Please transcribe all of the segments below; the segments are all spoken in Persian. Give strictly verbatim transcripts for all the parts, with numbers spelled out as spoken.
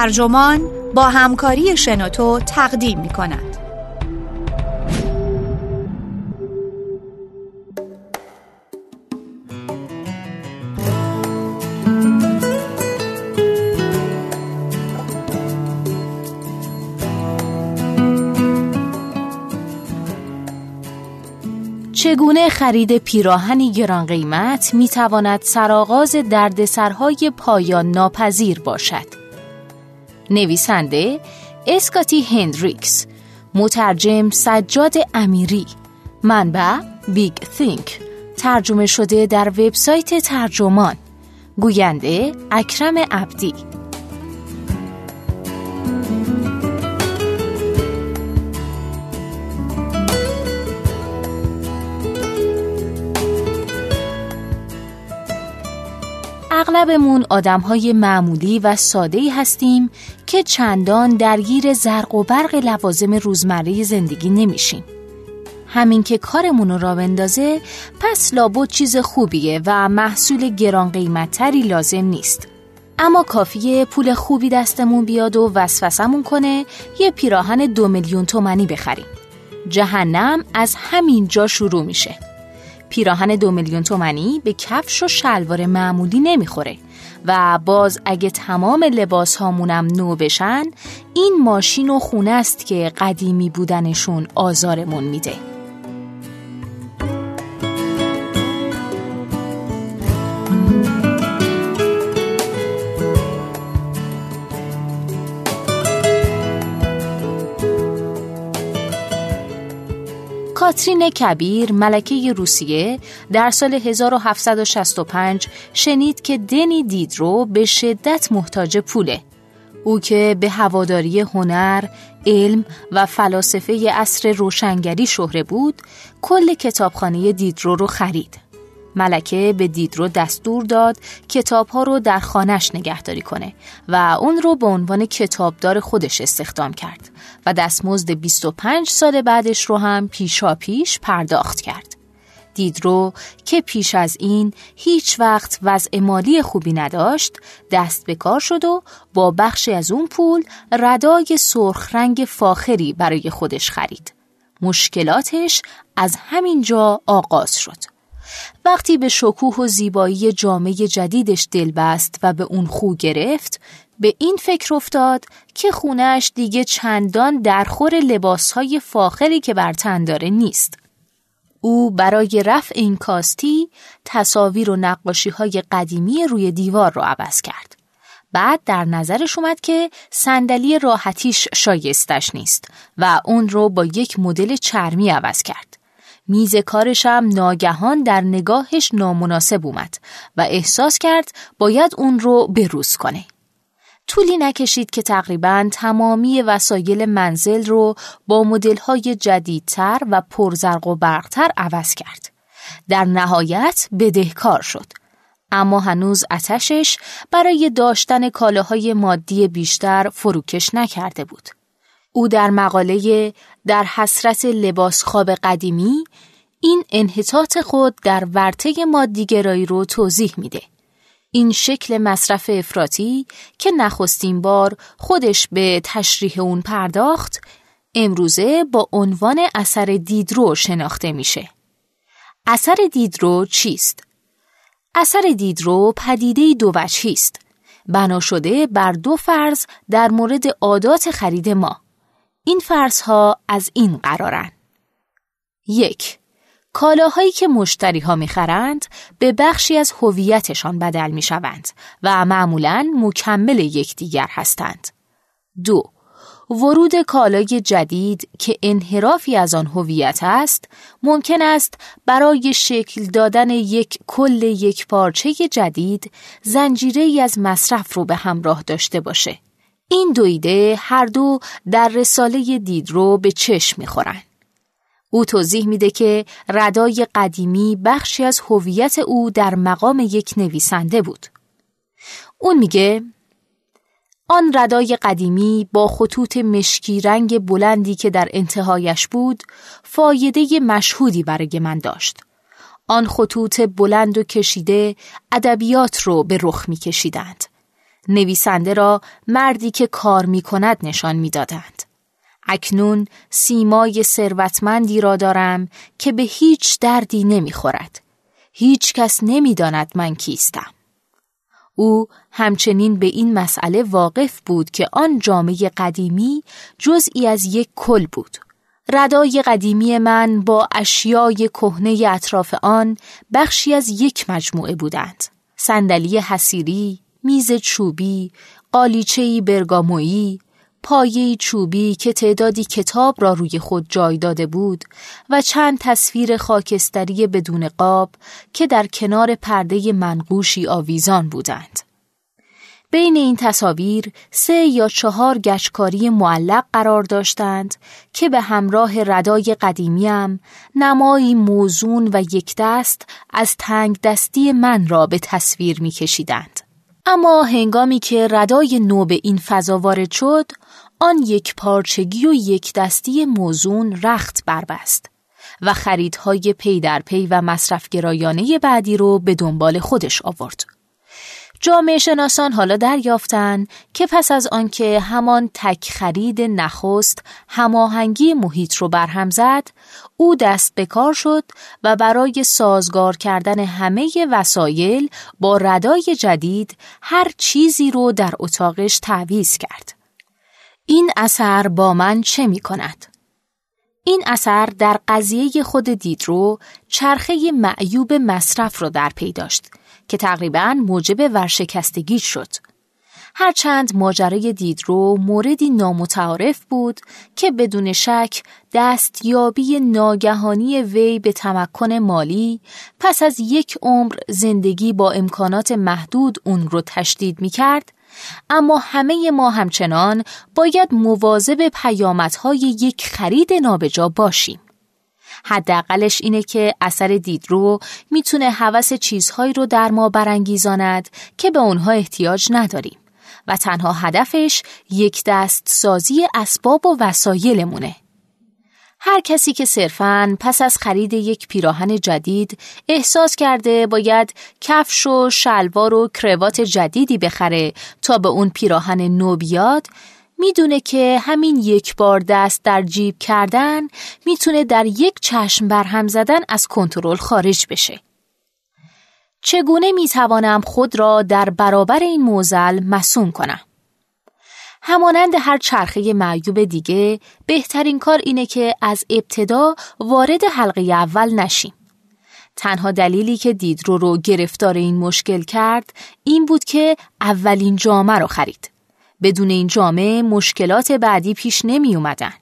ترجمان با همکاری شنوتو تقدیم می کند. چگونه خرید پیراهنی گران قیمت می تواند سرآغاز دردسرهای پایان ناپذیر باشد. نویسنده اسکاتی هندریکس، مترجم سجاد امیری، منبع بیگ تینک، ترجمه شده در وبسایت ترجمان، گوینده اکرم عبدی. اغلبمون آدم‌های معمولی و ساده‌ای هستیم که چندان درگیر زرق و برق لوازم روزمره زندگی نمیشیم. همین که کارمون رو راه بندازه، پس لابد چیز خوبیه و محصول گران قیمت‌تری لازم نیست. اما کافیه پول خوبی دستمون بیاد و وسوسمون کنه یه پیراهن دو میلیون تومانی بخریم. جهنم از همین جا شروع میشه. پیراهن دو میلیون تومانی به کفش و شلوار معمولی نمیخوره و باز اگه تمام لباس هامونم نو بشن، این ماشین و خونه است که قدیمی بودنشون آزارمون میده. کاترین کبیر، ملکه روسیه، در سال هزار و هفتصد و شصت و پنج شنید که دنی دیدرو به شدت محتاج پوله. او که به هواداری هنر، علم و فلاسفه عصر روشنگری شهره بود، کل کتابخانه دیدرو رو خرید. ملکه به دیدرو دستور داد کتاب‌ها رو در خانه‌اش نگهداری کنه و اون رو به عنوان کتابدار خودش استخدام کرد و دستمزد بیست و پنج سال بعدش رو هم پیشا پیش پرداخت کرد. دیدرو که پیش از این هیچ وقت وضع مالی خوبی نداشت، دست به کار شد و با بخشی از اون پول ردای سرخ رنگ فاخری برای خودش خرید. مشکلاتش از همین جا آغاز شد. وقتی به شکوه و زیبایی جامعه جدیدش دل بست و به اون خو گرفت، به این فکر افتاد که خونهش دیگه چندان درخور لباسهای فاخری که بر تن داره نیست. او برای رفع این کاستی تصاویر و نقاشی‌های قدیمی روی دیوار رو عوض کرد. بعد در نظرش اومد که صندلی راحتیش شایستش نیست و اون رو با یک مدل چرمی عوض کرد. میز کارش هم ناگهان در نگاهش نامناسب اومد و احساس کرد باید اون رو بروز کنه. طولی نکشید که تقریباً تمامی وسایل منزل رو با مدل‌های جدیدتر و پرزرق و برق‌تر عوض کرد. در نهایت بدهکار شد. اما هنوز آتشش برای داشتن کالاهای مادی بیشتر فروکش نکرده بود. او در مقاله در حسرت لباس خواب قدیمی این انحطاط خود در ورطه مادی‌گرایی رو توضیح میده. این شکل مصرف افراطی که نخستین بار خودش به تشریح اون پرداخت، امروزه با عنوان اثر دیدرو شناخته میشه. اثر دیدرو چیست؟ اثر دیدرو پدیده دو وجهی است، بنا شده بر دو فرض در مورد عادات خرید ما. این فرض‌ها از این قرارن: یک، کالاهایی که مشتری‌ها می‌خرند به بخشی از هویتشان بدل می‌شوند و معمولاً مکمل یکدیگر هستند. دو، ورود کالای جدید که انحرافی از آن هویت است، ممکن است برای شکل دادن یک کل یک پارچه جدید زنجیره‌ای از مصرف رو به همراه داشته باشه. این دو ایده هر دو در رساله دیدرو به چشم می‌خورن. او توضیح میده که ردای قدیمی بخشی از هویت او در مقام یک نویسنده بود. اون میگه آن ردای قدیمی با خطوط مشکی رنگ بلندی که در انتهایش بود، فایده مشهودی برای من داشت. آن خطوط بلند و کشیده ادبیات رو به رخ می‌کشیدند. نویسنده را مردی که کار می کند نشان می دادند. اکنون سیمای ثروتمندی را دارم که به هیچ دردی نمی خورد. هیچ کس نمی داند من کیستم. او همچنین به این مسئله واقف بود که آن جامعه قدیمی جزئی از یک کل بود. ردای قدیمی من با اشیای کهنه اطراف آن بخشی از یک مجموعه بودند. صندلی حصیری، میز چوبی، قالیچه‌ای برگامویی، پایه‌ای چوبی که تعدادی کتاب را روی خود جای داده بود و چند تصویر خاکستری بدون قاب که در کنار پرده منقوشی آویزان بودند. بین این تصاویر سه یا چهار گچکاری معلق قرار داشتند که به همراه ردای قدیمیم نمایی موزون و یک دست از تنگ دستی من را به تصویر می کشیدند. اما هنگامی که ردای نو به این فضا وارد شد، آن یک پارچگی و یک دستی موزون رخت بربست و خریدهای پی در پی و مصرفگرایانه بعدی رو به دنبال خودش آورد. جامعه شناسان حالا دریافتند که پس از آنکه همان تک خرید نخست هماهنگی محیط رو برهم زد، او دست به کار شد و برای سازگار کردن همه وسایل با ردای جدید هر چیزی رو در اتاقش تعویض کرد. این اثر با من چه می کند؟ این اثر در قضیه خود دیدرو چرخه معیوب مصرف را در پی داشت که تقریباً موجب ورشکستگی شد. هرچند ماجرای دیدرو موردی نامتعارف بود که بدون شک دستیابی ناگهانی وی به تمکن مالی پس از یک عمر زندگی با امکانات محدود اون رو تشدید می کرد، اما همه ما همچنان باید مواظب پیامدهای یک خرید نابجا باشیم. حداقلش اینه که اثر دیدرو میتونه هوس چیزهایی رو در ما برانگیزاند که به اونها احتیاج نداریم و تنها هدفش یک دست سازی اسباب و وسایلمونه. هر کسی که صرفاً پس از خرید یک پیراهن جدید احساس کرده باید کفش و شلوار و کروات جدیدی بخره تا به اون پیراهن نو بیاد، میدونه که همین یک بار دست در جیب کردن میتونه در یک چشم برهم زدن از کنترل خارج بشه. چگونه میتوانم خود را در برابر این معضل مصون کنم؟ همانند هر چرخه معیوب دیگه، بهترین کار اینه که از ابتدا وارد حلقه اول نشیم. تنها دلیلی که دیدرو رو گرفتار این مشکل کرد این بود که اولین جامه رو خرید. بدون این جامعه مشکلات بعدی پیش نمی اومدن.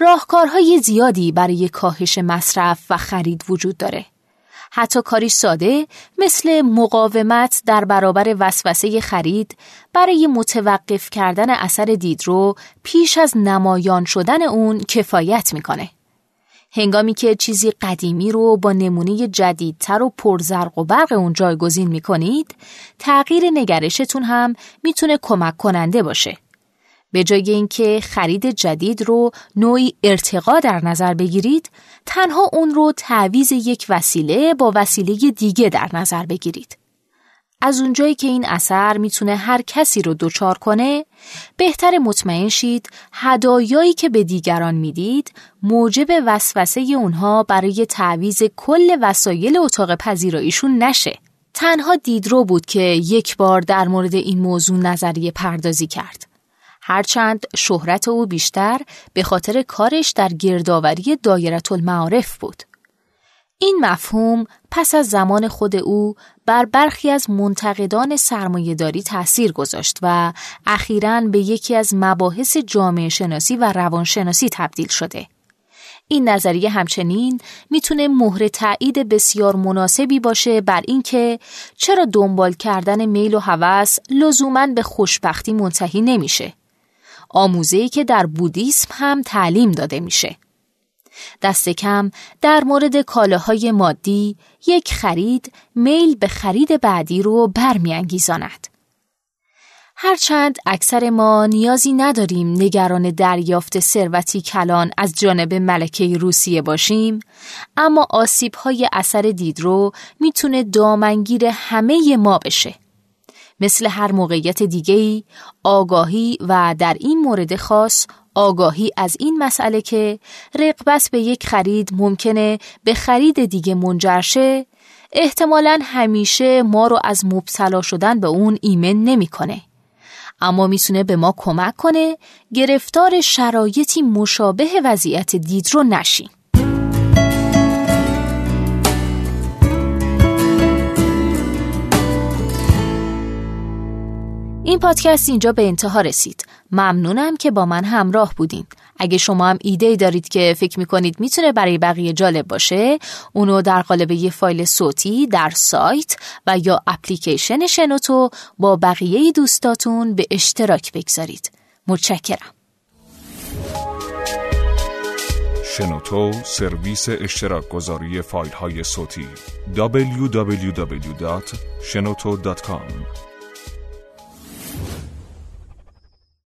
راهکارهای زیادی برای کاهش مصرف و خرید وجود داره. حتی کاری ساده مثل مقاومت در برابر وسوسه خرید برای متوقف کردن اثر دیدرو پیش از نمایان شدن اون کفایت میکنه. هنگامی که چیزی قدیمی رو با نمونه جدیدتر و پرزرق و برق اون جایگزین می کنید، تغییر نگرشتون هم میتونه کمک کننده باشه. به جای اینکه خرید جدید رو نوعی ارتقا در نظر بگیرید، تنها اون رو تعویض یک وسیله با وسیله دیگه در نظر بگیرید. از اونجایی که این اثر میتونه هر کسی رو دوچار کنه، بهتر مطمئن شید هدایایی که به دیگران میدید موجب وسوسه اونها برای تعویض کل وسایل اتاق پذیراییشون نشه. تنها دیدرو بود که یک بار در مورد این موضوع نظریه پردازی کرد. هرچند شهرت او بیشتر به خاطر کارش در گردآوری دایره المعارف بود. این مفهوم پس از زمان خود او بر برخی از منتقدان سرمایه‌داری تأثیر گذاشت و اخیراً به یکی از مباحث جامعه شناسی و روانشناسی تبدیل شده. این نظریه همچنین میتونه مهر تأیید بسیار مناسبی باشه بر اینکه چرا دنبال کردن میل و هوس لزوماً به خوشبختی منتهی نمیشه. آموزه‌ای که در بودیسم هم تعلیم داده میشه. دست کم در مورد کالاهای مادی یک خرید میل به خرید بعدی رو برمی‌انگیزاند. هرچند اکثر ما نیازی نداریم نگران دریافت ثروتی کلان از جانب ملکه روسیه باشیم، اما آسیب‌های اثر دیدرو میتونه دامنگیر همه ما بشه. مثل هر موقعیت دیگه‌ای، آگاهی و در این مورد خاص آگاهی از این مسئله که رغبت به یک خرید ممکنه به خرید دیگه منجر شه، احتمالاً همیشه ما رو از مبتلا شدن به اون ایمن نمی‌کنه. اما میتونه به ما کمک کنه گرفتار شرایطی مشابه وضعیت دیدرو نشیم. این پادکست اینجا به انتها رسید. ممنونم که با من همراه بودین. اگه شما هم ایده‌ای دارید که فکر می‌کنید میتونه برای بقیه جالب باشه، اونو در قالب یه فایل صوتی در سایت و یا اپلیکیشن شنوتو با بقیه دوستاتون به اشتراک بگذارید. متشکرم. شنوتو سرویس اشتراک گذاری فایل‌های صوتی دابلیو دابلیو دابلیو دات شنوتو دات کام